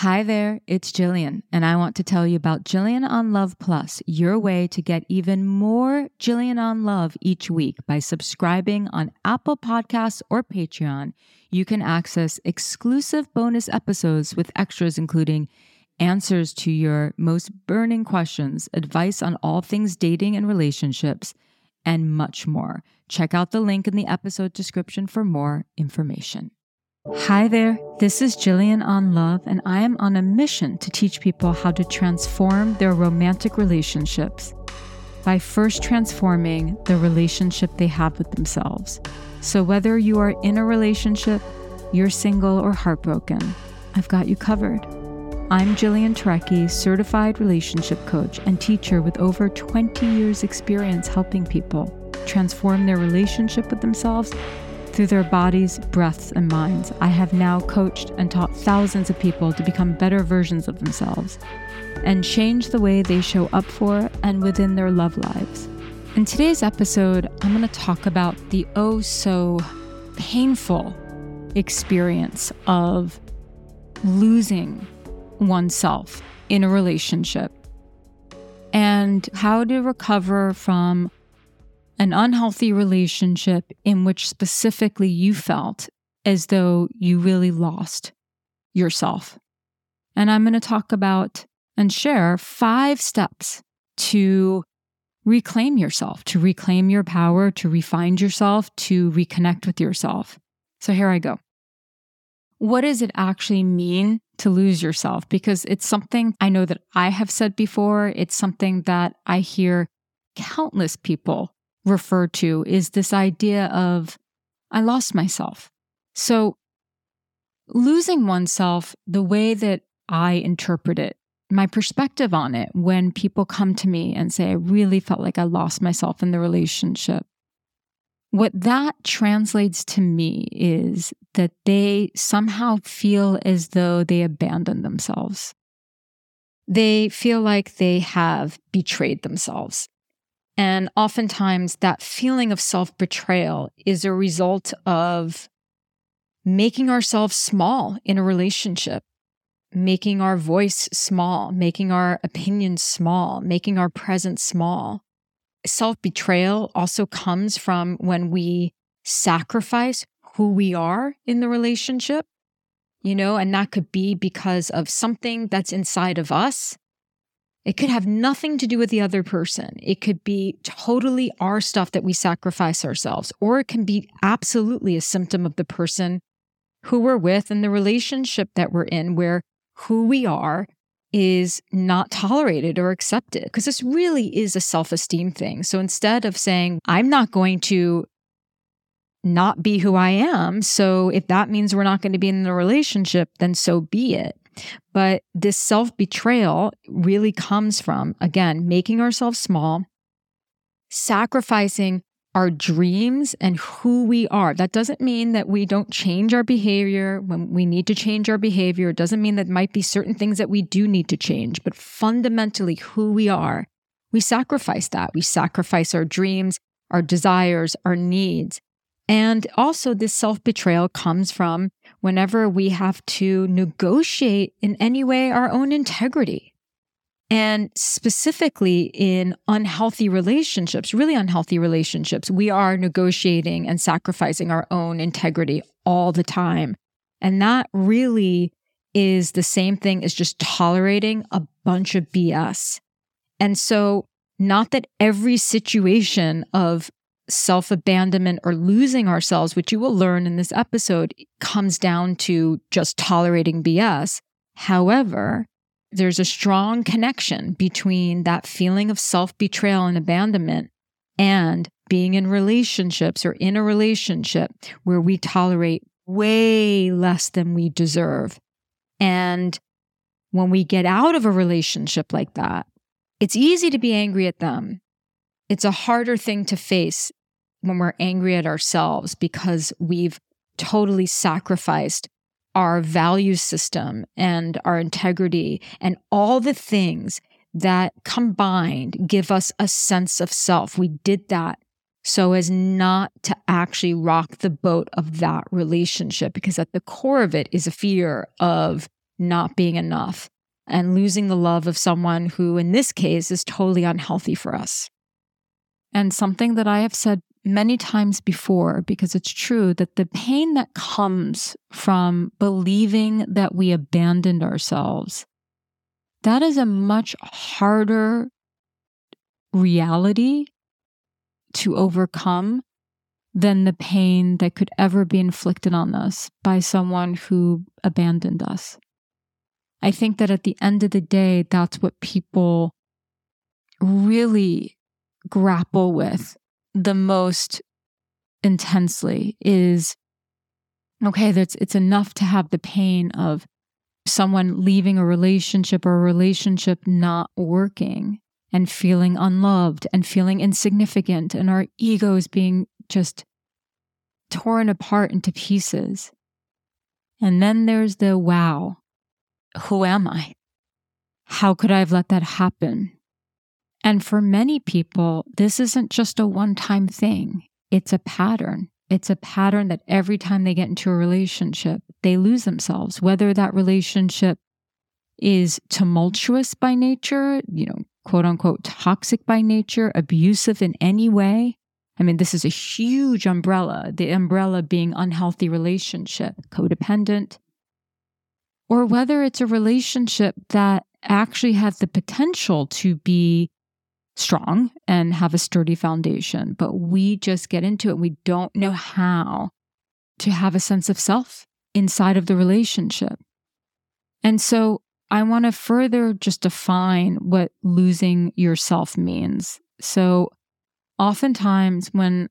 Hi there, it's Jillian, and I want to tell you about Jillian on Love+, your way to get even more Jillian on Love each week by subscribing on Apple Podcasts or Patreon. You can access exclusive bonus episodes with extras including answers to your most burning questions, advice on all things dating and relationships, and much more. Check out the link in the episode description for more information. Hi there, this is Jillian on Love, and I am on a mission to teach people how to transform their romantic relationships by first transforming the relationship they have with themselves. So whether you are in a relationship, you're single, or heartbroken, I've got you covered. I'm Jillian Turecki, certified relationship coach and teacher with over 20 years experience helping people transform their relationship with themselves through their bodies, breaths, and minds. I have now coached and taught thousands of people to become better versions of themselves and change the way they show up for and within their love lives. In today's episode, I'm going to talk about the oh so painful experience of losing oneself in a relationship and how to recover from an unhealthy relationship in which specifically you felt as though you really lost yourself. And I'm going to talk about and share 5 steps to reclaim yourself, to reclaim your power, to refine yourself, to reconnect with yourself. So here I go. What does it actually mean to lose yourself? Because it's something I know that I have said before. It's something that I hear countless people refer to, is this idea of, I lost myself. So losing oneself, the way that I interpret it, my perspective on it, when people come to me and say, I really felt like I lost myself in the relationship, what that translates to me is that they somehow feel as though they abandoned themselves. They feel like they have betrayed themselves. And oftentimes that feeling of self-betrayal is a result of making ourselves small in a relationship, making our voice small, making our opinion small, making our presence small. Self-betrayal also comes from when we sacrifice who we are in the relationship, and that could be because of something that's inside of us. It could have nothing to do with the other person. It could be totally our stuff that we sacrifice ourselves, or it can be absolutely a symptom of the person who we're with and the relationship that we're in, where who we are is not tolerated or accepted, because this really is a self-esteem thing. So instead of saying, I'm not going to not be who I am, so if that means we're not going to be in the relationship, then so be it. But this self-betrayal really comes from, again, making ourselves small, sacrificing our dreams and who we are. That doesn't mean that we don't change our behavior when we need to change our behavior. It doesn't mean that might be certain things that we do need to change, but fundamentally who we are, we sacrifice that. We sacrifice our dreams, our desires, our needs. And also this self-betrayal comes from whenever we have to negotiate in any way our own integrity. And specifically in unhealthy relationships, really unhealthy relationships, we are negotiating and sacrificing our own integrity all the time. And that really is the same thing as just tolerating a bunch of BS. And so not that every situation of self-abandonment or losing ourselves, which you will learn in this episode, comes down to just tolerating BS. However, there's a strong connection between that feeling of self-betrayal and abandonment and being in relationships or in a relationship where we tolerate way less than we deserve. And when we get out of a relationship like that, it's easy to be angry at them. It's a harder thing to face when we're angry at ourselves because we've totally sacrificed our value system and our integrity and all the things that combined give us a sense of self. We did that so as not to actually rock the boat of that relationship, because at the core of it is a fear of not being enough and losing the love of someone who, in this case, is totally unhealthy for us. And something that I have said many times before, because it's true, that the pain that comes from believing that we abandoned ourselves, that is a much harder reality to overcome than the pain that could ever be inflicted on us by someone who abandoned us. I think that at the end of the day, that's what people really grapple with the most intensely is, okay, it's enough to have the pain of someone leaving a relationship or a relationship not working and feeling unloved and feeling insignificant and our egos being just torn apart into pieces. And then there's the wow. Who am I? How could I have let that happen? And for many people, this isn't just a one-time thing. It's a pattern. It's a pattern that every time they get into a relationship, they lose themselves, whether that relationship is tumultuous by nature, quote unquote, toxic by nature, abusive in any way. I mean, this is a huge umbrella, the umbrella being unhealthy relationship, codependent, or whether it's a relationship that actually has the potential to be strong and have a sturdy foundation, but we just get into it. We don't know how to have a sense of self inside of the relationship. And so I want to further just define what losing yourself means. So oftentimes when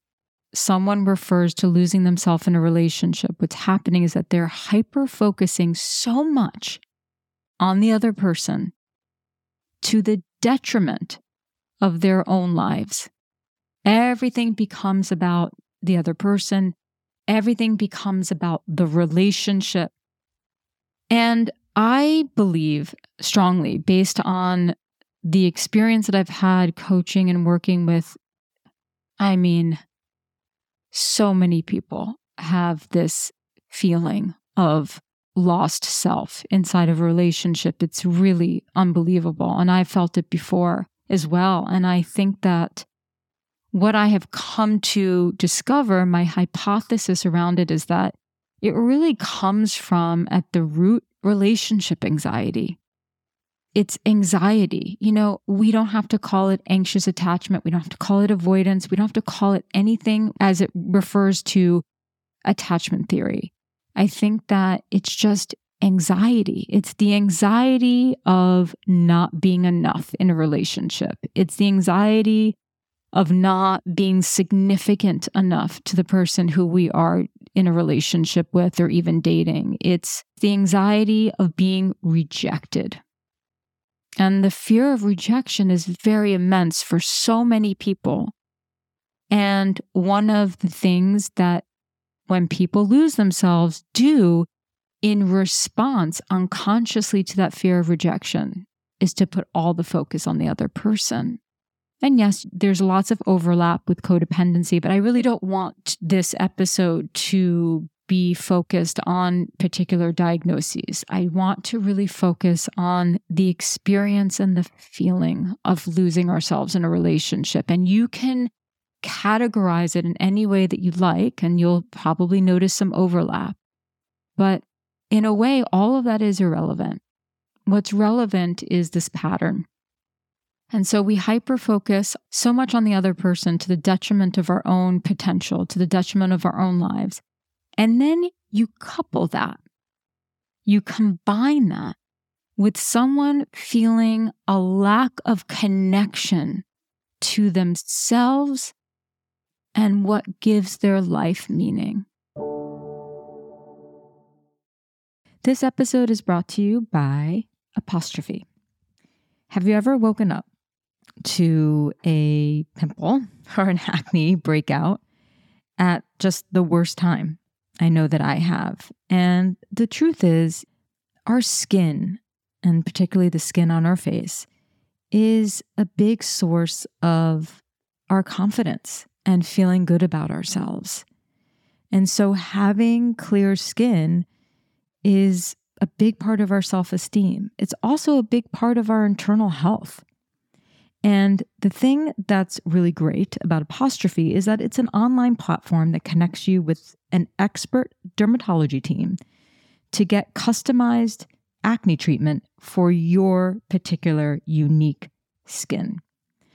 someone refers to losing themselves in a relationship, what's happening is that they're hyper-focusing so much on the other person to the detriment of their own lives. Everything becomes about the other person. Everything becomes about the relationship. And I believe strongly, based on the experience that I've had coaching and working with, I mean, so many people have this feeling of lost self inside of a relationship. It's really unbelievable. And I felt it before as well. And I think that what I have come to discover, my hypothesis around it is that it really comes from, at the root, relationship anxiety. It's anxiety. We don't have to call it anxious attachment. We don't have to call it avoidance. We don't have to call it anything as it refers to attachment theory. I think that it's just anxiety. It's the anxiety of not being enough in a relationship. It's the anxiety of not being significant enough to the person who we are in a relationship with or even dating. It's the anxiety of being rejected. And the fear of rejection is very immense for so many people. And one of the things that when people lose themselves do in response unconsciously to that fear of rejection is to put all the focus on the other person. And yes, there's lots of overlap with codependency, but I really don't want this episode to be focused on particular diagnoses. I want to really focus on the experience and the feeling of losing ourselves in a relationship. And you can categorize it in any way that you like, and you'll probably notice some overlap. But in a way, all of that is irrelevant. What's relevant is this pattern. And so we hyper-focus so much on the other person to the detriment of our own potential, to the detriment of our own lives. And then you couple that, you combine that with someone feeling a lack of connection to themselves and what gives their life meaning. This episode is brought to you by Apostrophe. Have you ever woken up to a pimple or an acne breakout at just the worst time? I know that I have. And the truth is, our skin, and particularly the skin on our face, is a big source of our confidence and feeling good about ourselves. And so having clear skin is a big part of our self-esteem. It's also a big part of our internal health. And the thing that's really great about Apostrophe is that it's an online platform that connects you with an expert dermatology team to get customized acne treatment for your particular unique skin.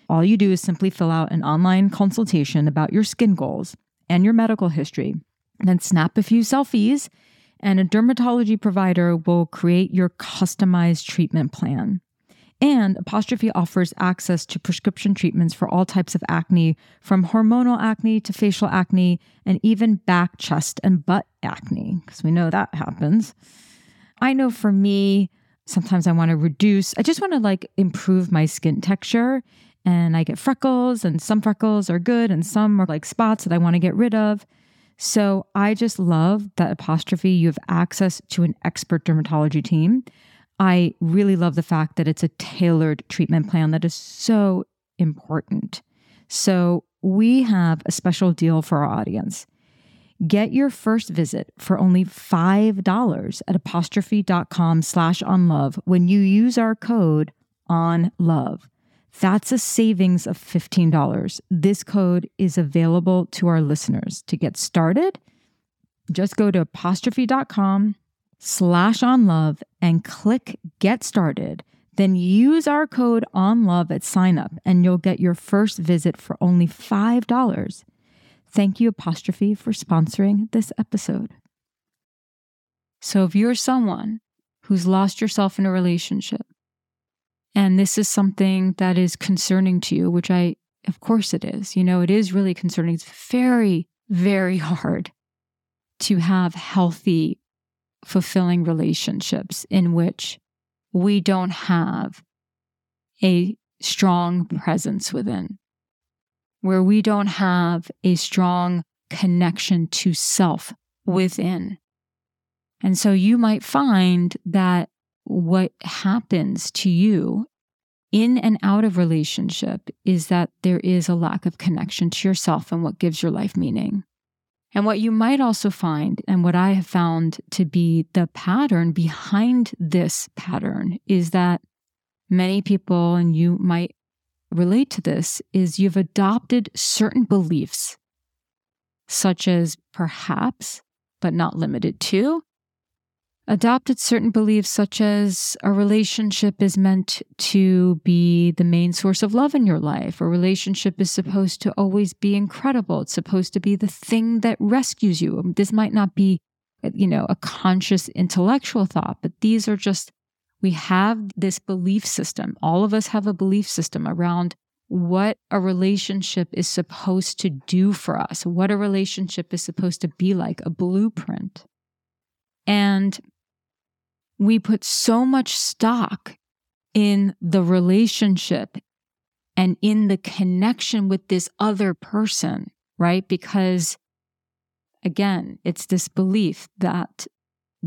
All you do is simply fill out an online consultation about your skin goals and your medical history, then snap a few selfies, and a dermatology provider will create your customized treatment plan. And Apostrophe offers access to prescription treatments for all types of acne, from hormonal acne to facial acne, and even back, chest, and butt acne, because we know that happens. I know for me, sometimes I want to reduce, I just want to improve my skin texture, and I get freckles, and some freckles are good, and some are spots that I want to get rid of. So I just love that Apostrophe, you have access to an expert dermatology team. I really love the fact that it's a tailored treatment plan that is so important. So we have a special deal for our audience. Get your first visit for only $5 at apostrophe.com/onlove when you use our code onlove. That's a savings of $15. This code is available to our listeners. To get started, just go to apostrophe.com/onlove and click Get Started. Then use our code onlove at sign up and you'll get your first visit for only $5. Thank you, Apostrophe, for sponsoring this episode. So if you're someone who's lost yourself in a relationship and this is something that is concerning to you, which of course it is, it is really concerning. It's very, very hard to have healthy, fulfilling relationships in which we don't have a strong presence within, where we don't have a strong connection to self within. And so you might find that what happens to you in and out of relationship is that there is a lack of connection to yourself and what gives your life meaning. And what you might also find, and what I have found to be the pattern behind this pattern, is that many people, and you might relate to this, is you've adopted certain beliefs, such as perhaps, but not limited to, adopted certain beliefs such as a relationship is meant to be the main source of love in your life. A relationship is supposed to always be incredible. It's supposed to be the thing that rescues you. This might not be, a conscious intellectual thought, but these are just, we have this belief system. All of us have a belief system around what a relationship is supposed to do for us, what a relationship is supposed to be like, a blueprint. And we put so much stock in the relationship and in the connection with this other person, right? Because, again, it's this belief that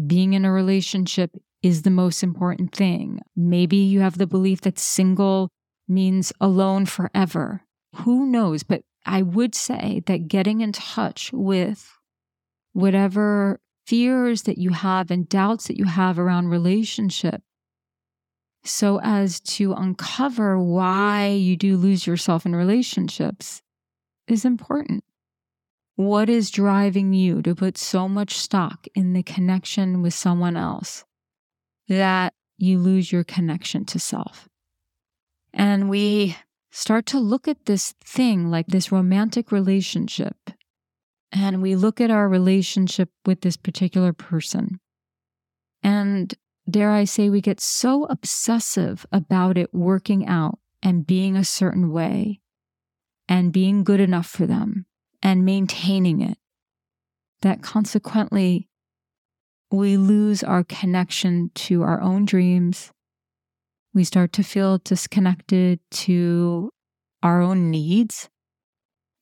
being in a relationship is the most important thing. Maybe you have the belief that single means alone forever. Who knows? But I would say that getting in touch with whatever fears that you have and doubts that you have around relationship, so as to uncover why you do lose yourself in relationships, is important. What is driving you to put so much stock in the connection with someone else that you lose your connection to self? And we start to look at this thing like this romantic relationship, and we look at our relationship with this particular person. And dare I say, we get so obsessive about it working out and being a certain way and being good enough for them and maintaining it, that consequently we lose our connection to our own dreams. We start to feel disconnected to our own needs,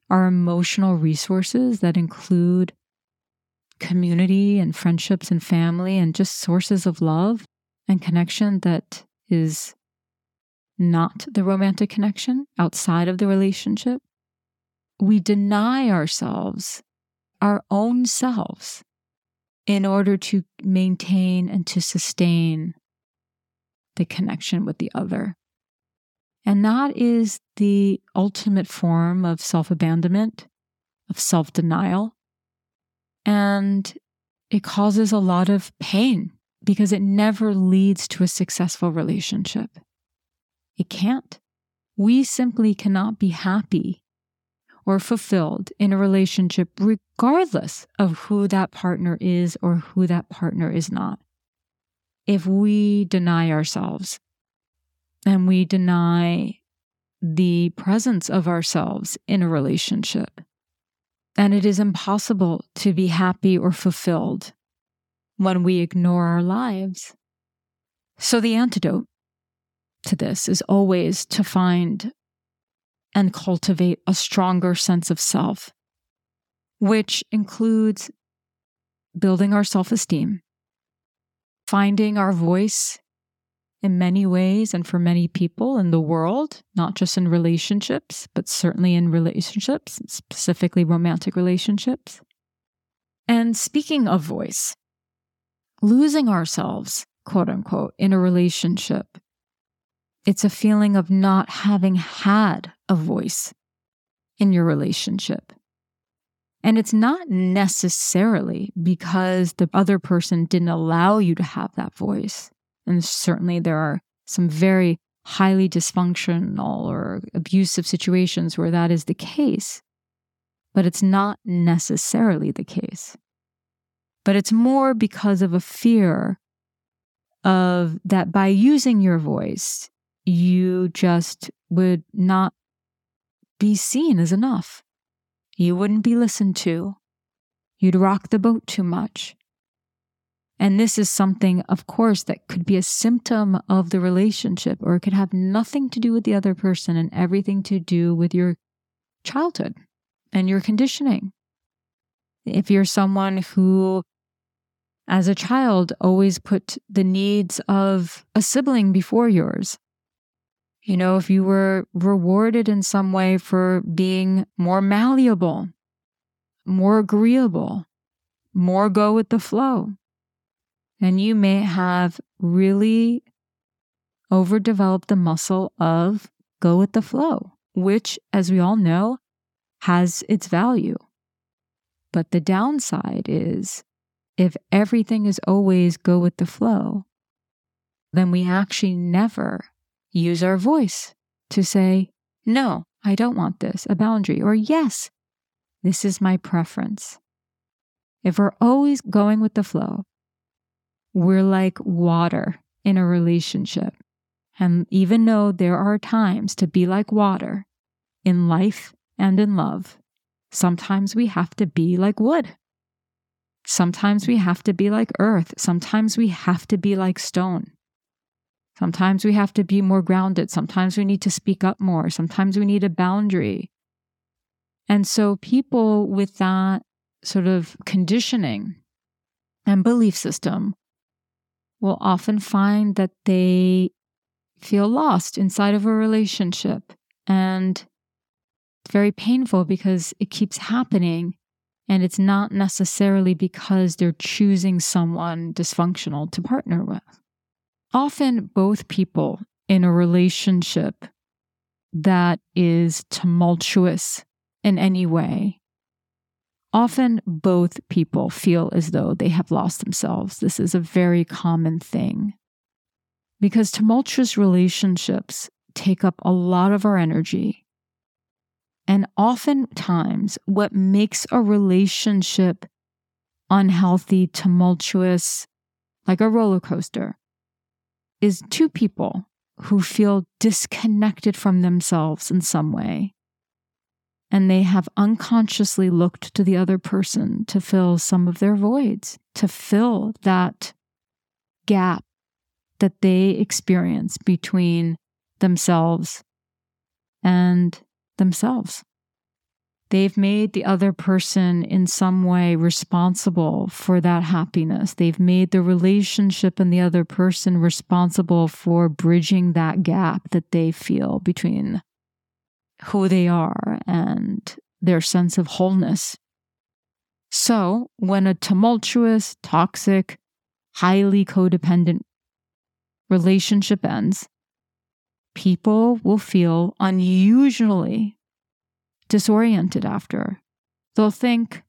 our emotional resources that include community and friendships and family and just sources of love and connection that is not the romantic connection outside of the relationship. We deny ourselves, our own selves, in order to maintain and to sustain the connection with the other. And that is the ultimate form of self-abandonment, of self-denial. And it causes a lot of pain because it never leads to a successful relationship. It can't. We simply cannot be happy or fulfilled in a relationship regardless of who that partner is or who that partner is not. If we deny ourselves and we deny the presence of ourselves in a relationship, then it is impossible to be happy or fulfilled when we ignore our lives. So the antidote to this is always to find and cultivate a stronger sense of self, which includes building our self-esteem, finding our voice in many ways and for many people in the world, not just in relationships, but certainly in relationships, specifically romantic relationships. And speaking of voice, losing ourselves, quote unquote, in a relationship, it's a feeling of not having had a voice in your relationship. And it's not necessarily because the other person didn't allow you to have that voice. And certainly there are some very highly dysfunctional or abusive situations where that is the case, but it's not necessarily the case. But it's more because of a fear of that by using your voice, you just would not be seen as enough. You wouldn't be listened to. You'd rock the boat too much. And this is something, of course, that could be a symptom of the relationship, or it could have nothing to do with the other person and everything to do with your childhood and your conditioning. If you're someone who, as a child, always put the needs of a sibling before yours, you know, if you were rewarded in some way for being more malleable, more agreeable, more go with the flow, and you may have really overdeveloped the muscle of go with the flow, which, as we all know, has its value. But the downside is if everything is always go with the flow, then we actually never use our voice to say, no, I don't want this, a boundary, or yes, this is my preference. If we're always going with the flow, we're like water in a relationship. And even though there are times to be like water in life and in love, sometimes we have to be like wood. Sometimes we have to be like earth. Sometimes we have to be like stone. Sometimes we have to be more grounded. Sometimes we need to speak up more. Sometimes we need a boundary. And so people with that sort of conditioning and belief system will often find that they feel lost inside of a relationship. And it's very painful because it keeps happening. And it's not necessarily because they're choosing someone dysfunctional to partner with. Often both people in a relationship that is tumultuous in any way, often both people feel as though they have lost themselves. This is a very common thing because tumultuous relationships take up a lot of our energy. And oftentimes what makes a relationship unhealthy, tumultuous, like a roller coaster, is two people who feel disconnected from themselves in some way. And they have unconsciously looked to the other person to fill some of their voids, to fill that gap that they experience between themselves and themselves. They've made the other person in some way responsible for that happiness. They've made the relationship and the other person responsible for bridging that gap that they feel between who they are and their sense of wholeness. So when a tumultuous, toxic, highly codependent relationship ends, people will feel unusually disoriented after. They'll think,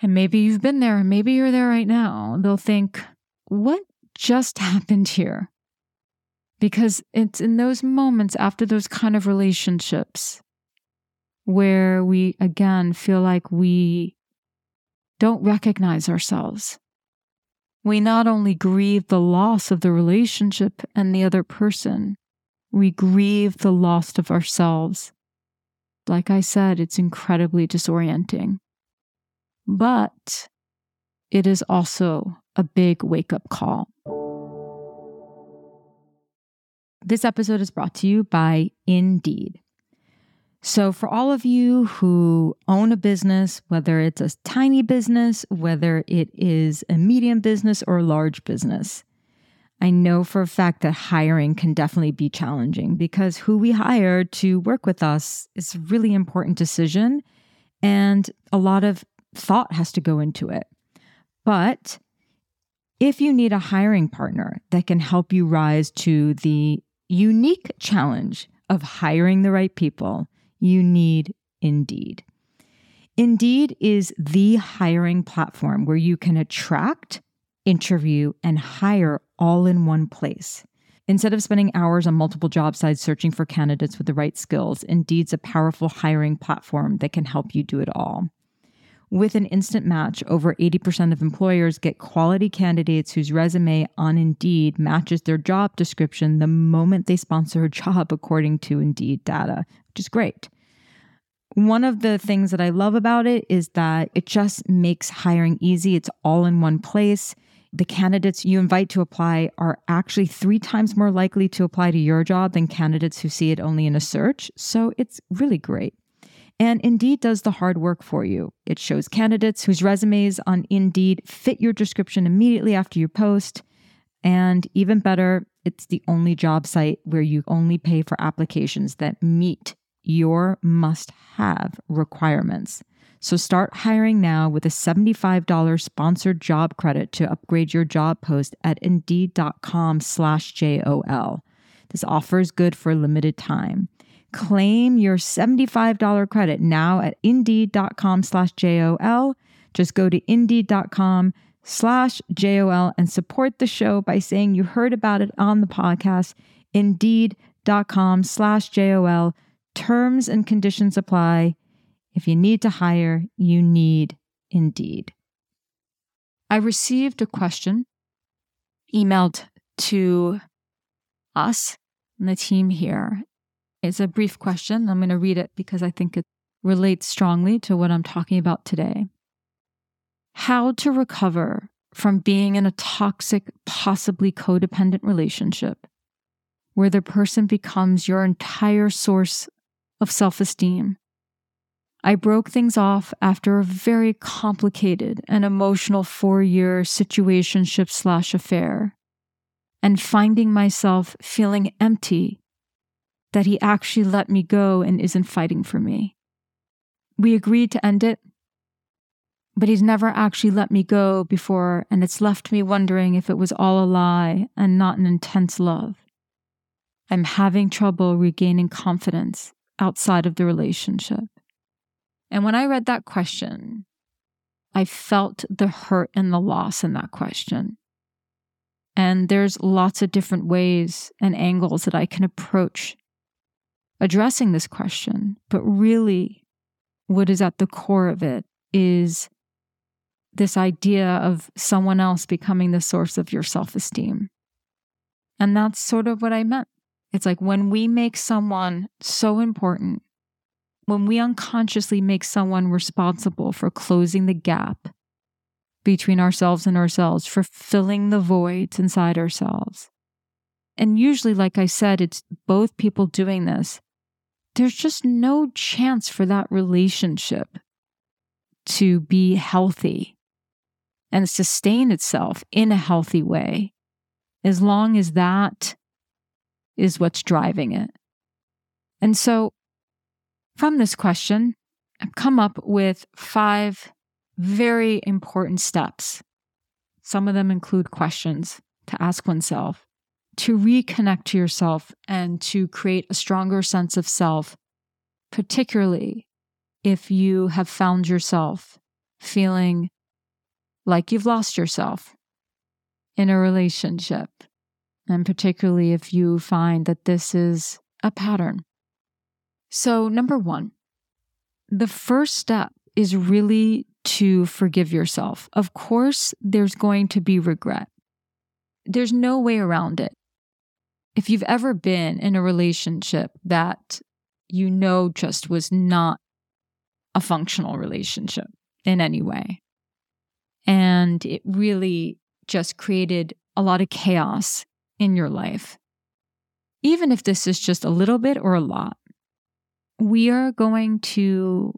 and maybe you've been there, and maybe you're there right now, they'll think, what just happened here? Because it's in those moments after those kind of relationships where we, again, feel like we don't recognize ourselves. We not only grieve the loss of the relationship and the other person, we grieve the loss of ourselves. Like I said, it's incredibly disorienting. But it is also a big wake-up call. This episode is brought to you by Indeed. So for all of you who own a business, whether it's a tiny business, whether it is a medium business or a large business, I know for a fact that hiring can definitely be challenging because who we hire to work with us is a really important decision and a lot of thought has to go into it. But if you need a hiring partner that can help you rise to the unique challenge of hiring the right people, you need Indeed. Indeed is the hiring platform where you can attract, interview, and hire all in one place. Instead of spending hours on multiple job sites searching for candidates with the right skills, Indeed's a powerful hiring platform that can help you do it all. With an instant match, over 80% of employers get quality candidates whose resume on Indeed matches their job description the moment they sponsor a job, according to Indeed data, which is great. One of the things that I love about it is that it just makes hiring easy. It's all in one place. The candidates you invite to apply are actually 3 times more likely to apply to your job than candidates who see it only in a search. So it's really great. And Indeed does the hard work for you. It shows candidates whose resumes on Indeed fit your description immediately after you post. And even better, it's the only job site where you only pay for applications that meet your must-have requirements. So start hiring now with a $75 sponsored job credit to upgrade your job post at Indeed.com/JOL. This offer is good for a limited time. Claim your $75 credit now at Indeed.com/JOL. Just go to Indeed.com/JOL and support the show by saying you heard about it on the podcast. Indeed.com/JOL. Terms and conditions apply. If you need to hire, you need Indeed. I received a question emailed to us and the team here. It's a brief question. I'm going to read it because I think it relates strongly to what I'm talking about today. How to recover from being in a toxic, possibly codependent relationship where the person becomes your entire source of self-esteem. I broke things off after a very complicated and emotional 4-year situationship/affair and finding myself feeling empty that he actually let me go and isn't fighting for me. We agreed to end it, but he's never actually let me go before, and it's left me wondering if it was all a lie and not an intense love. I'm having trouble regaining confidence outside of the relationship. And when I read that question, I felt the hurt and the loss in that question. And there's lots of different ways and angles that I can approach addressing this question, but really what is at the core of it is this idea of someone else becoming the source of your self-esteem. And that's sort of what I meant. It's like when we make someone so important, when we unconsciously make someone responsible for closing the gap between ourselves and ourselves, for filling the voids inside ourselves. And usually, like I said, it's both people doing this. There's just no chance for that relationship to be healthy and sustain itself in a healthy way as long as that is what's driving it. And so from this question, I've come up with 5 very important steps. Some of them include questions to ask oneself, to reconnect to yourself and to create a stronger sense of self, particularly if you have found yourself feeling like you've lost yourself in a relationship, and particularly if you find that this is a pattern. So, number one, the first step is really to forgive yourself. Of course, there's going to be regret. There's no way around it. If you've ever been in a relationship that you know just was not a functional relationship in any way, and it really just created a lot of chaos in your life, even if this is just a little bit or a lot, we are going to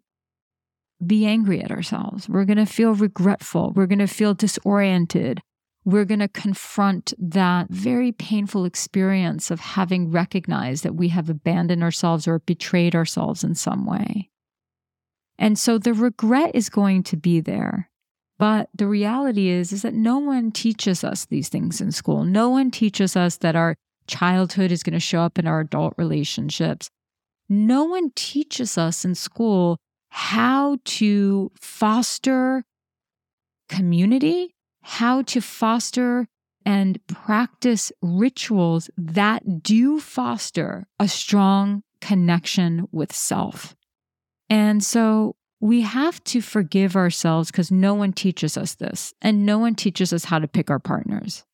be angry at ourselves. We're going to feel regretful. We're going to feel disoriented. We're going to confront that very painful experience of having recognized that we have abandoned ourselves or betrayed ourselves in some way. And so the regret is going to be there. But the reality is that no one teaches us these things in school. No one teaches us that our childhood is going to show up in our adult relationships. No one teaches us in school how to foster community, how to foster and practice rituals that do foster a strong connection with self. And so we have to forgive ourselves because no one teaches us this, and no one teaches us how to pick our partners.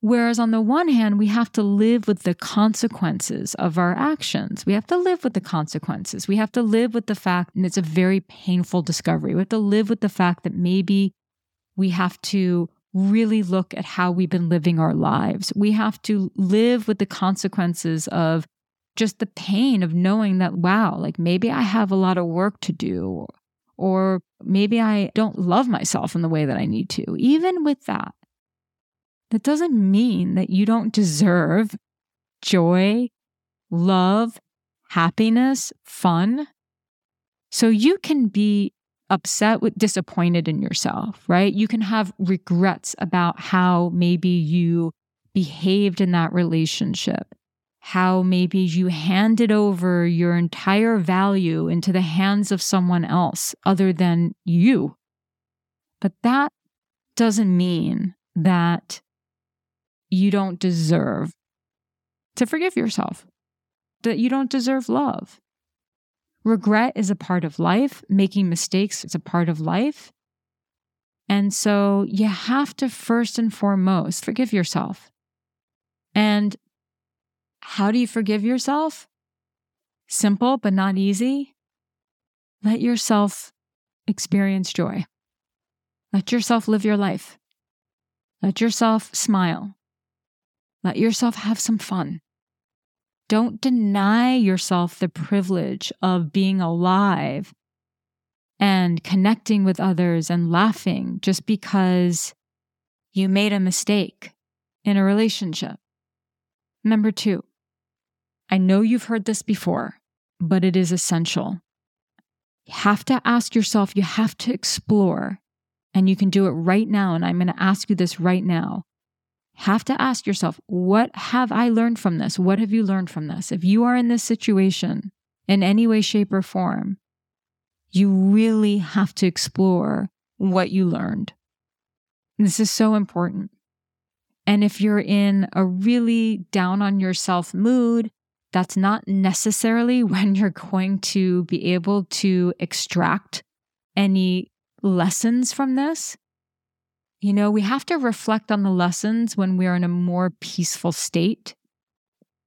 Whereas on the one hand, we have to live with the consequences of our actions. We have to live with the consequences. We have to live with the fact, and it's a very painful discovery, we have to live with the fact that maybe we have to really look at how we've been living our lives. We have to live with the consequences of just the pain of knowing that, wow, like maybe I have a lot of work to do, or maybe I don't love myself in the way that I need to. Even with that, that doesn't mean that you don't deserve joy, love, happiness, fun. So you can be upset with, disappointed in yourself, right? You can have regrets about how maybe you behaved in that relationship, how maybe you handed over your entire value into the hands of someone else other than you. But that doesn't mean that you don't deserve to forgive yourself, that you don't deserve love. Regret is a part of life. Making mistakes is a part of life. And so you have to first and foremost forgive yourself. And how do you forgive yourself? Simple, but not easy. Let yourself experience joy. Let yourself live your life. Let yourself smile. Let yourself have some fun. Don't deny yourself the privilege of being alive and connecting with others and laughing just because you made a mistake in a relationship. Number two, I know you've heard this before, but it is essential. You have to ask yourself, you have to explore, and you can do it right now, and I'm going to ask you this right now. Have to ask yourself, what have I learned from this? What have you learned from this? If you are in this situation in any way, shape, or form, you really have to explore what you learned. This is so important. And if you're in a really down on yourself mood, that's not necessarily when you're going to be able to extract any lessons from this. You know, we have to reflect on the lessons when we're in a more peaceful state.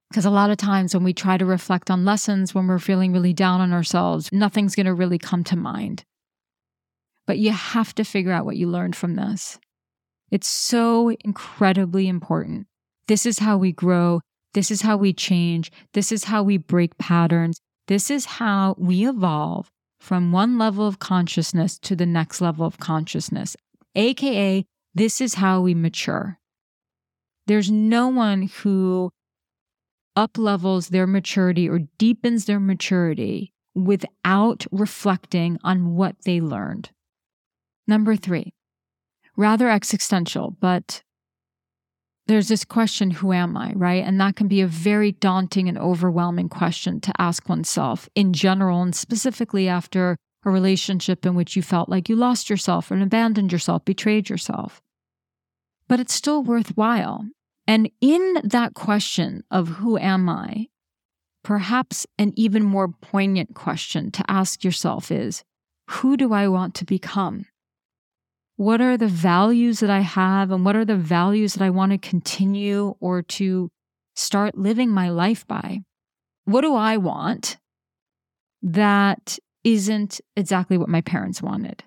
Because a lot of times when we try to reflect on lessons, when we're feeling really down on ourselves, nothing's going to really come to mind. But you have to figure out what you learned from this. It's so incredibly important. This is how we grow. This is how we change. This is how we break patterns. This is how we evolve from one level of consciousness to the next level of consciousness. AKA, this is how we mature. There's no one who up-levels their maturity or deepens their maturity without reflecting on what they learned. Number 3, rather existential, but there's this question, who am I, right? And that can be a very daunting and overwhelming question to ask oneself in general, and specifically after a relationship in which you felt like you lost yourself and abandoned yourself, betrayed yourself. But it's still worthwhile. And in that question of who am I, perhaps an even more poignant question to ask yourself is, who do I want to become? What are the values that I have, and what are the values that I want to continue or to start living my life by? What do I want that isn't exactly what my parents wanted?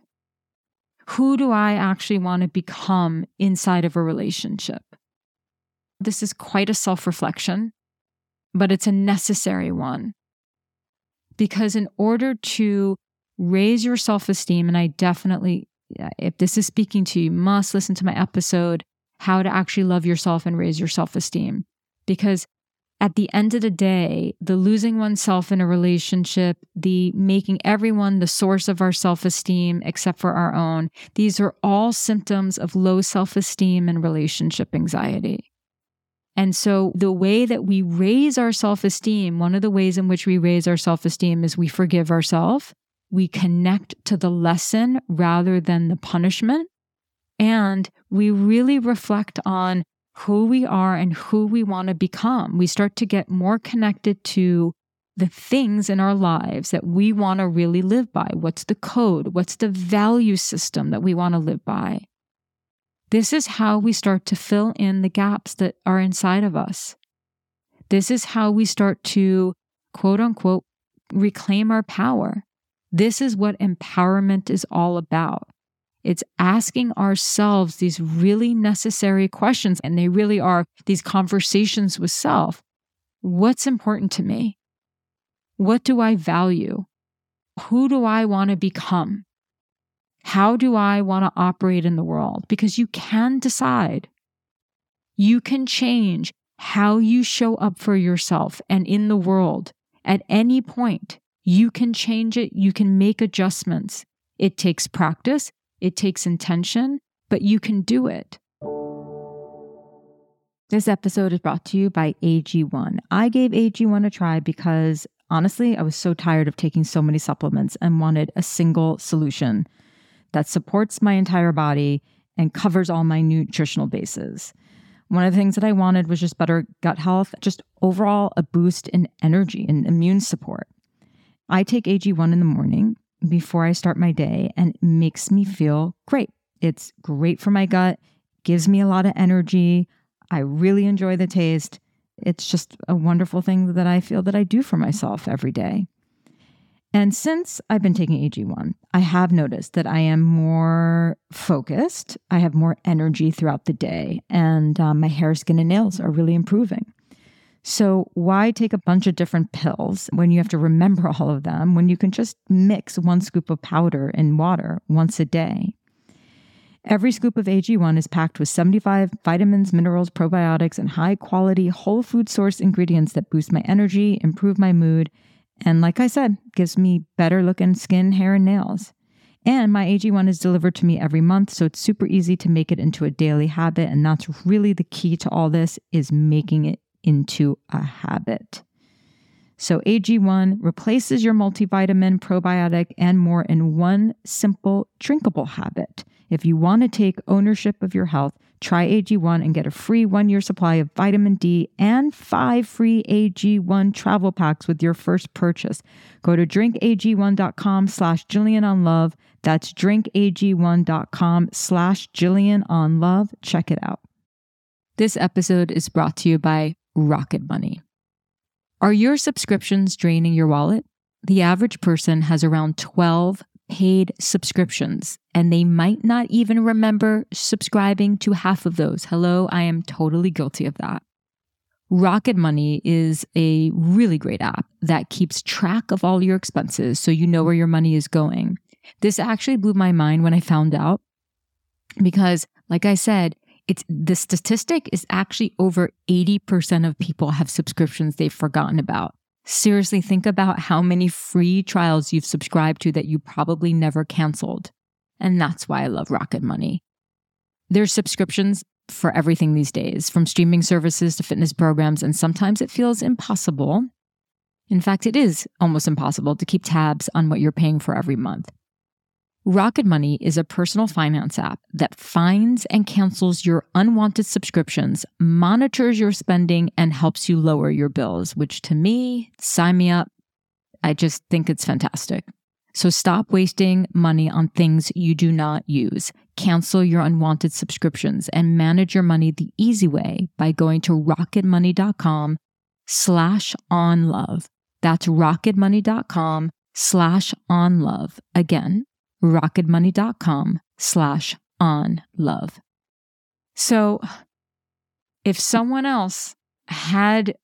Who do I actually want to become inside of a relationship? This is quite a self-reflection, but it's a necessary one, because in order to raise your self-esteem, and I definitely, if this is speaking to you, you must listen to my episode, How to Actually Love Yourself and Raise Your Self-Esteem. Because at the end of the day, the losing oneself in a relationship, the making everyone the source of our self-esteem except for our own, these are all symptoms of low self-esteem and relationship anxiety. And so the way that we raise our self-esteem, one of the ways in which we raise our self-esteem is we forgive ourselves. We connect to the lesson rather than the punishment. And we really reflect on who we are and who we want to become. We start to get more connected to the things in our lives that we want to really live by. What's the code? What's the value system that we want to live by? This is how we start to fill in the gaps that are inside of us. This is how we start to, quote unquote, reclaim our power. This is what empowerment is all about. It's asking ourselves these really necessary questions, and they really are these conversations with self. What's important to me? What do I value? Who do I want to become? How do I want to operate in the world? Because you can decide. You can change how you show up for yourself and in the world at any point. You can change it. You can make adjustments. It takes practice. It takes intention, but you can do it. This episode is brought to you by AG1. I gave AG1 a try because honestly, I was so tired of taking so many supplements and wanted a single solution that supports my entire body and covers all my nutritional bases. One of the things that I wanted was just better gut health, just overall a boost in energy and immune support. I take AG1 in the morning before I start my day, and it makes me feel great. It's great for my gut, gives me a lot of energy. I really enjoy the taste. It's just a wonderful thing that I feel that I do for myself every day. And since I've been taking AG1, I have noticed that I am more focused. I have more energy throughout the day, and my hair, skin, and nails are really improving. So why take a bunch of different pills when you have to remember all of them, when you can just mix one scoop of powder in water once a day? Every scoop of AG1 is packed with 75 vitamins, minerals, probiotics, and high-quality whole food source ingredients that boost my energy, improve my mood, and like I said, gives me better-looking skin, hair, and nails. And my AG1 is delivered to me every month, so it's super easy to make it into a daily habit, and that's really the key to all this, is making it into a habit. So AG1 replaces your multivitamin, probiotic, and more in one simple, drinkable habit. If you want to take ownership of your health, try AG1 and get a free 1-year supply of vitamin D and 5 free AG1 travel packs with your first purchase. Go to drinkag1.com/JillianOnLove. That's drinkag1.com/JillianOnLove. Check it out. This episode is brought to you by Rocket Money. Are your subscriptions draining your wallet? The average person has around 12 paid subscriptions, and they might not even remember subscribing to half of those. Hello, I am totally guilty of that. Rocket Money is a really great app that keeps track of all your expenses so you know where your money is going. This actually blew my mind when I found out, because like I said, the statistic is actually over 80% of people have subscriptions they've forgotten about. Seriously, think about how many free trials you've subscribed to that you probably never canceled. And that's why I love Rocket Money. There's subscriptions for everything these days, from streaming services to fitness programs, and sometimes it feels impossible. In fact, it is almost impossible to keep tabs on what you're paying for every month. Rocket Money is a personal finance app that finds and cancels your unwanted subscriptions, monitors your spending, and helps you lower your bills, which to me, sign me up. I just think it's fantastic. So stop wasting money on things you do not use. Cancel your unwanted subscriptions and manage your money the easy way by going to rocketmoney.com/onlove. That's rocketmoney.com/onlove. Again, rocketmoney.com/onlove. So if someone else had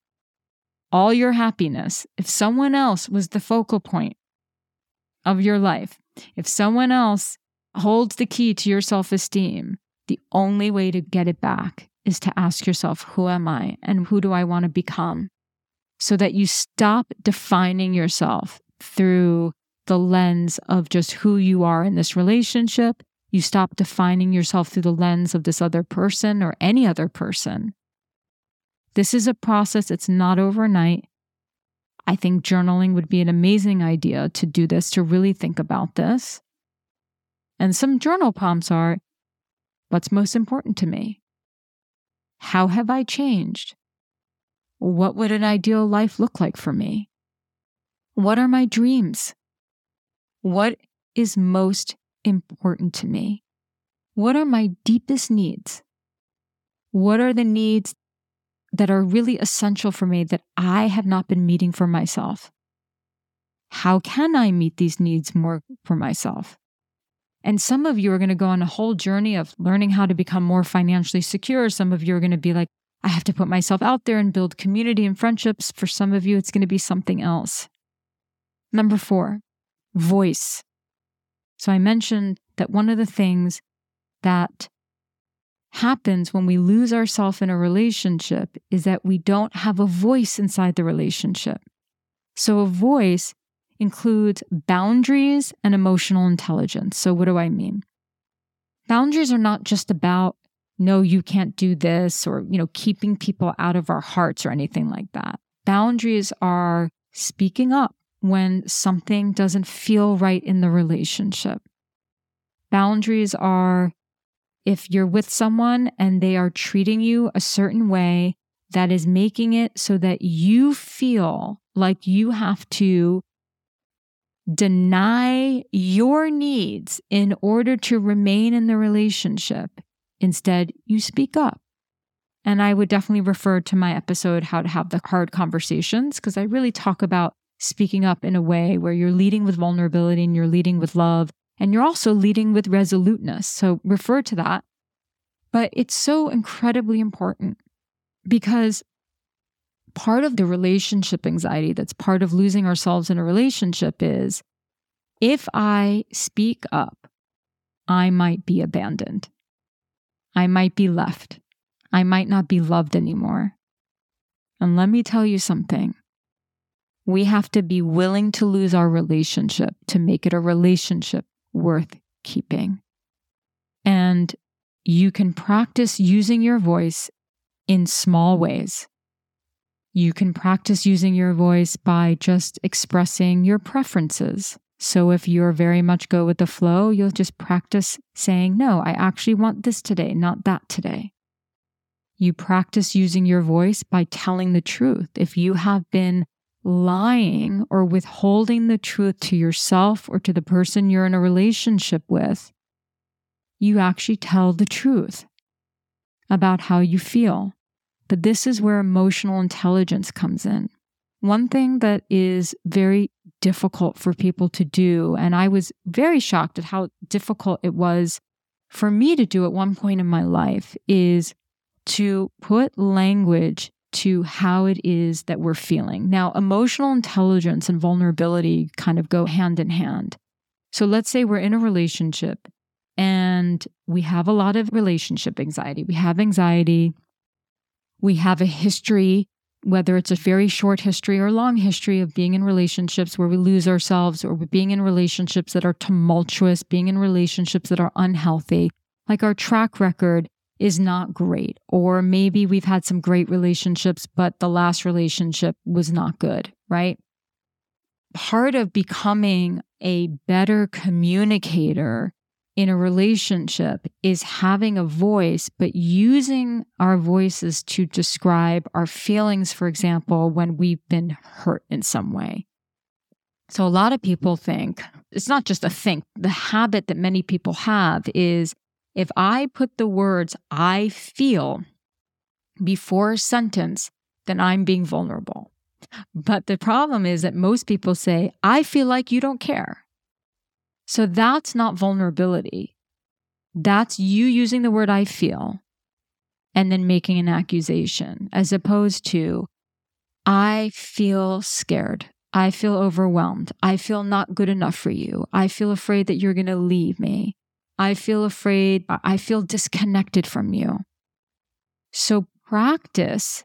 all your happiness, if someone else was the focal point of your life, if someone else holds the key to your self-esteem, the only way to get it back is to ask yourself, who am I and who do I want to become? So that you stop defining yourself through the lens of just who you are in this relationship. You stop defining yourself through the lens of this other person or any other person. This is a process. It's not overnight. I think journaling would be an amazing idea to do this, to really think about this. And some journal prompts are, what's most important to me? How have I changed? What would an ideal life look like for me? What are my dreams? What is most important to me? What are my deepest needs? What are the needs that are really essential for me that I have not been meeting for myself? How can I meet these needs more for myself? And some of you are going to go on a whole journey of learning how to become more financially secure. Some of you are going to be like, I have to put myself out there and build community and friendships. For some of you, it's going to be something else. Number 4, voice. So I mentioned that one of the things that happens when we lose ourselves in a relationship is that we don't have a voice inside the relationship. So a voice includes boundaries and emotional intelligence. So what do I mean? Boundaries are not just about, no, you can't do this, or, keeping people out of our hearts or anything like that. Boundaries are speaking up when something doesn't feel right in the relationship. Boundaries are if you're with someone and they are treating you a certain way that is making it so that you feel like you have to deny your needs in order to remain in the relationship. Instead, you speak up. And I would definitely refer to my episode, How to Have the Hard Conversations, because I really talk about speaking up in a way where you're leading with vulnerability and you're leading with love, and you're also leading with resoluteness. So refer to that. But it's so incredibly important because part of the relationship anxiety that's part of losing ourselves in a relationship is, if I speak up, I might be abandoned. I might be left. I might not be loved anymore. And let me tell you something. We have to be willing to lose our relationship to make it a relationship worth keeping. And you can practice using your voice in small ways. You can practice using your voice by just expressing your preferences. So if you're very much go with the flow, you'll just practice saying, no, I actually want this today, not that today. You practice using your voice by telling the truth. If you have been lying or withholding the truth to yourself or to the person you're in a relationship with, you actually tell the truth about how you feel. But this is where emotional intelligence comes in. One thing that is very difficult for people to do, and I was very shocked at how difficult it was for me to do at one point in my life, is to put language to how it is that we're feeling. Now, emotional intelligence and vulnerability kind of go hand in hand. So let's say we're in a relationship and we have a lot of relationship anxiety. We have anxiety. We have a history whether it's a very short history or long history of being in relationships where we lose ourselves, or being in relationships that are tumultuous, being in relationships that are unhealthy, like our track record is not great, or maybe we've had some great relationships, but the last relationship was not good, right? Part of becoming a better communicator in a relationship is having a voice, but using our voices to describe our feelings, for example, when we've been hurt in some way. So a lot of people think, it's not just a think, the habit that many people have is, if I put the words I feel before a sentence, then I'm being vulnerable. But the problem is that most people say, I feel like you don't care. So that's not vulnerability. That's you using the word I feel and then making an accusation, as opposed to, I feel scared. I feel overwhelmed. I feel not good enough for you. I feel afraid that you're going to leave me. I feel afraid, I feel disconnected from you. So practice,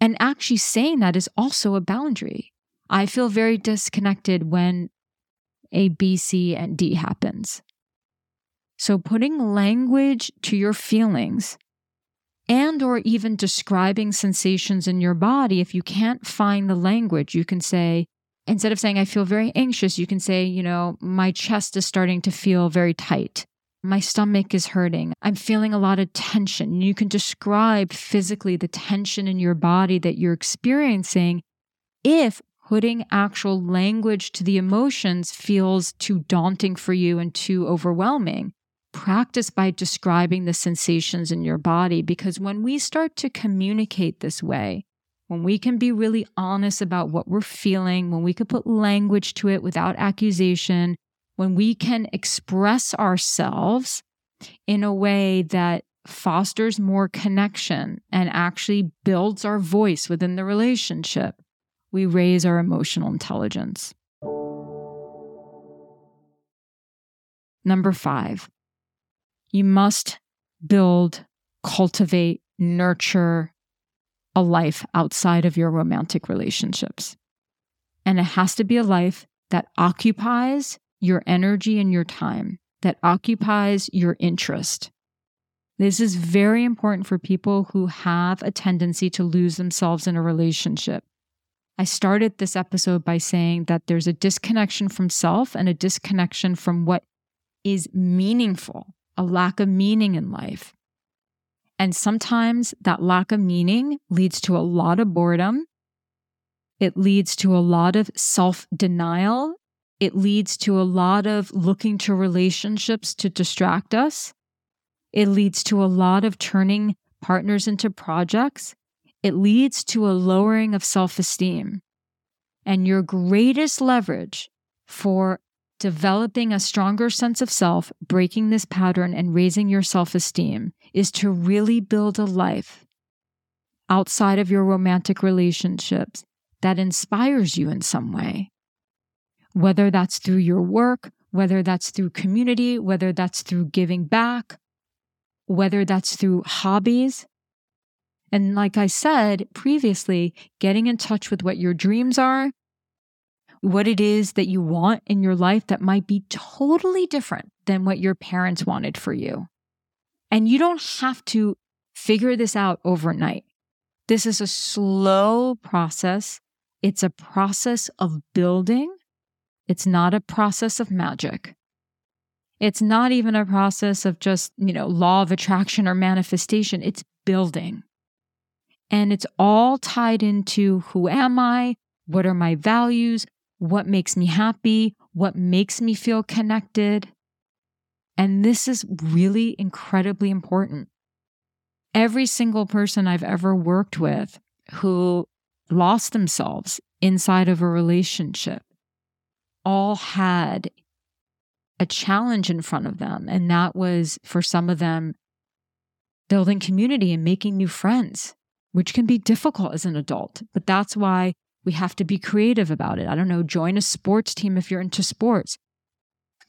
and actually saying that is also a boundary. I feel very disconnected when A, B, C, and D happens. So putting language to your feelings, and or even describing sensations in your body, if you can't find the language, you can say, instead of saying, I feel very anxious, you can say, my chest is starting to feel very tight. My stomach is hurting. I'm feeling a lot of tension. You can describe physically the tension in your body that you're experiencing if putting actual language to the emotions feels too daunting for you and too overwhelming. Practice by describing the sensations in your body, because when we start to communicate this way, when we can be really honest about what we're feeling, when we can put language to it without accusation, when we can express ourselves in a way that fosters more connection and actually builds our voice within the relationship, we raise our emotional intelligence. Number 5, you must build, cultivate, nurture a life outside of your romantic relationships. And it has to be a life that occupies your energy and your time, that occupies your interest. This is very important for people who have a tendency to lose themselves in a relationship. I started this episode by saying that there's a disconnection from self and a disconnection from what is meaningful, a lack of meaning in life. And sometimes that lack of meaning leads to a lot of boredom. It leads to a lot of self-denial. It leads to a lot of looking to relationships to distract us. It leads to a lot of turning partners into projects. It leads to a lowering of self-esteem. And your greatest leverage for developing a stronger sense of self, breaking this pattern, and raising your self-esteem is to really build a life outside of your romantic relationships that inspires you in some way. Whether that's through your work, whether that's through community, whether that's through giving back, whether that's through hobbies. And like I said previously, getting in touch with what your dreams are, what it is that you want in your life that might be totally different than what your parents wanted for you. And you don't have to figure this out overnight. This is a slow process. It's a process of building. It's not a process of magic. It's not even a process of just, law of attraction or manifestation. It's building. And it's all tied into, who am I? What are my values? What makes me happy? What makes me feel connected? And this is really incredibly important. Every single person I've ever worked with who lost themselves inside of a relationship all had a challenge in front of them. And that was, for some of them, building community and making new friends, which can be difficult as an adult. But that's why we have to be creative about it. I don't know, join a sports team if you're into sports.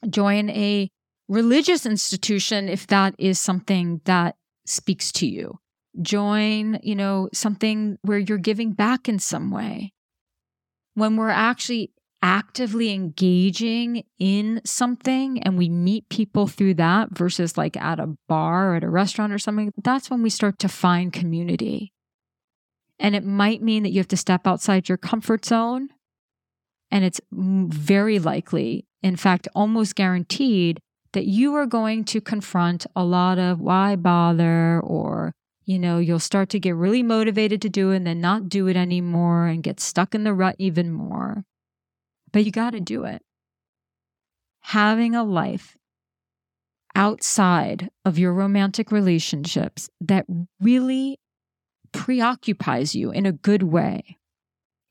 Join a religious institution if that is something that speaks to you. Join, you know, something where you're giving back in some way. When we're actually actively engaging in something and we meet people through that versus like at a bar or at a restaurant or something, that's when we start to find community. And it might mean that you have to step outside your comfort zone. And it's very likely, in fact, almost guaranteed, that you are going to confront a lot of why bother, or, you know, you'll start to get really motivated to do it and then not do it anymore and get stuck in the rut even more. But you got to do it. Having a life outside of your romantic relationships that really preoccupies you in a good way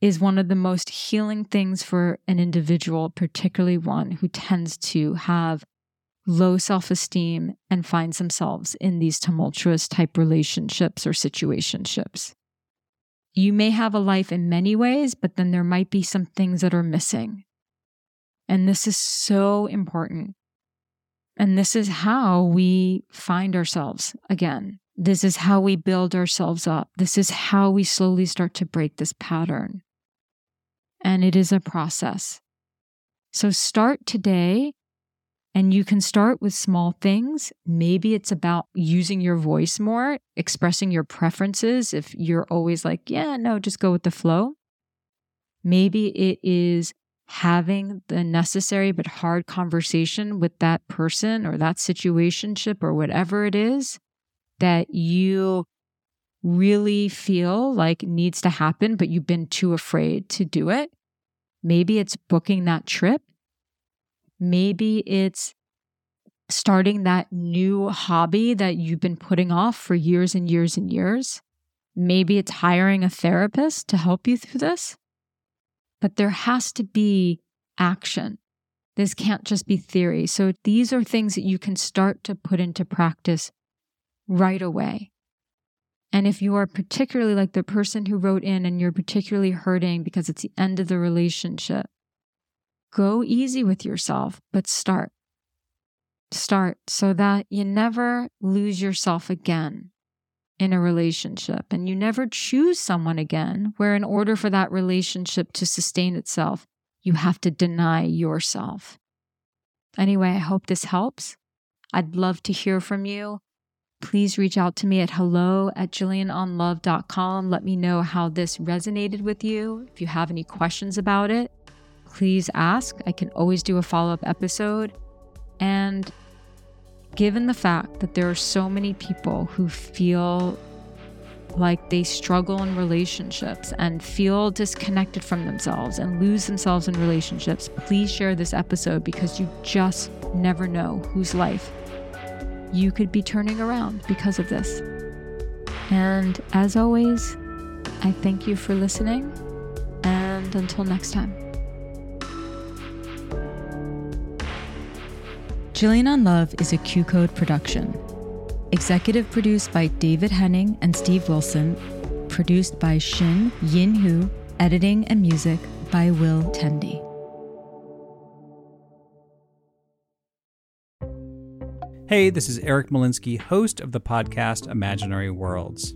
is one of the most healing things for an individual, particularly one who tends to have low self-esteem and finds themselves in these tumultuous type relationships or situationships. You may have a life in many ways, but then there might be some things that are missing. And this is so important. And this is how we find ourselves again. This is how we build ourselves up. This is how we slowly start to break this pattern. And it is a process. So start today. And you can start with small things. Maybe it's about using your voice more, expressing your preferences. If you're always like, yeah, no, just go with the flow. Maybe it is having the necessary but hard conversation with that person or that situationship or whatever it is that you really feel like needs to happen, but you've been too afraid to do it. Maybe it's booking that trip. Maybe it's starting that new hobby that you've been putting off for years and years and years. Maybe it's hiring a therapist to help you through this. But there has to be action. This can't just be theory. So these are things that you can start to put into practice right away. And if you are particularly like the person who wrote in and you're particularly hurting because it's the end of the relationship, go easy with yourself, but start. Start so that you never lose yourself again in a relationship and you never choose someone again where in order for that relationship to sustain itself, you have to deny yourself. Anyway, I hope this helps. I'd love to hear from you. Please reach out to me at hello@jillianonlove.com. Let me know how this resonated with you. If you have any questions about it, please ask. I can always do a follow-up episode. And given the fact that there are so many people who feel like they struggle in relationships and feel disconnected from themselves and lose themselves in relationships, please share this episode because you just never know whose life you could be turning around because of this. And as always, I thank you for listening. And until next time. Jillian on Love is a QCODE production. Executive produced by David Henning and Steve Wilson. Produced by Shin Yin Hu. Editing and music by Will Tendy. Hey, this is Eric Malinsky, host of the podcast Imaginary Worlds.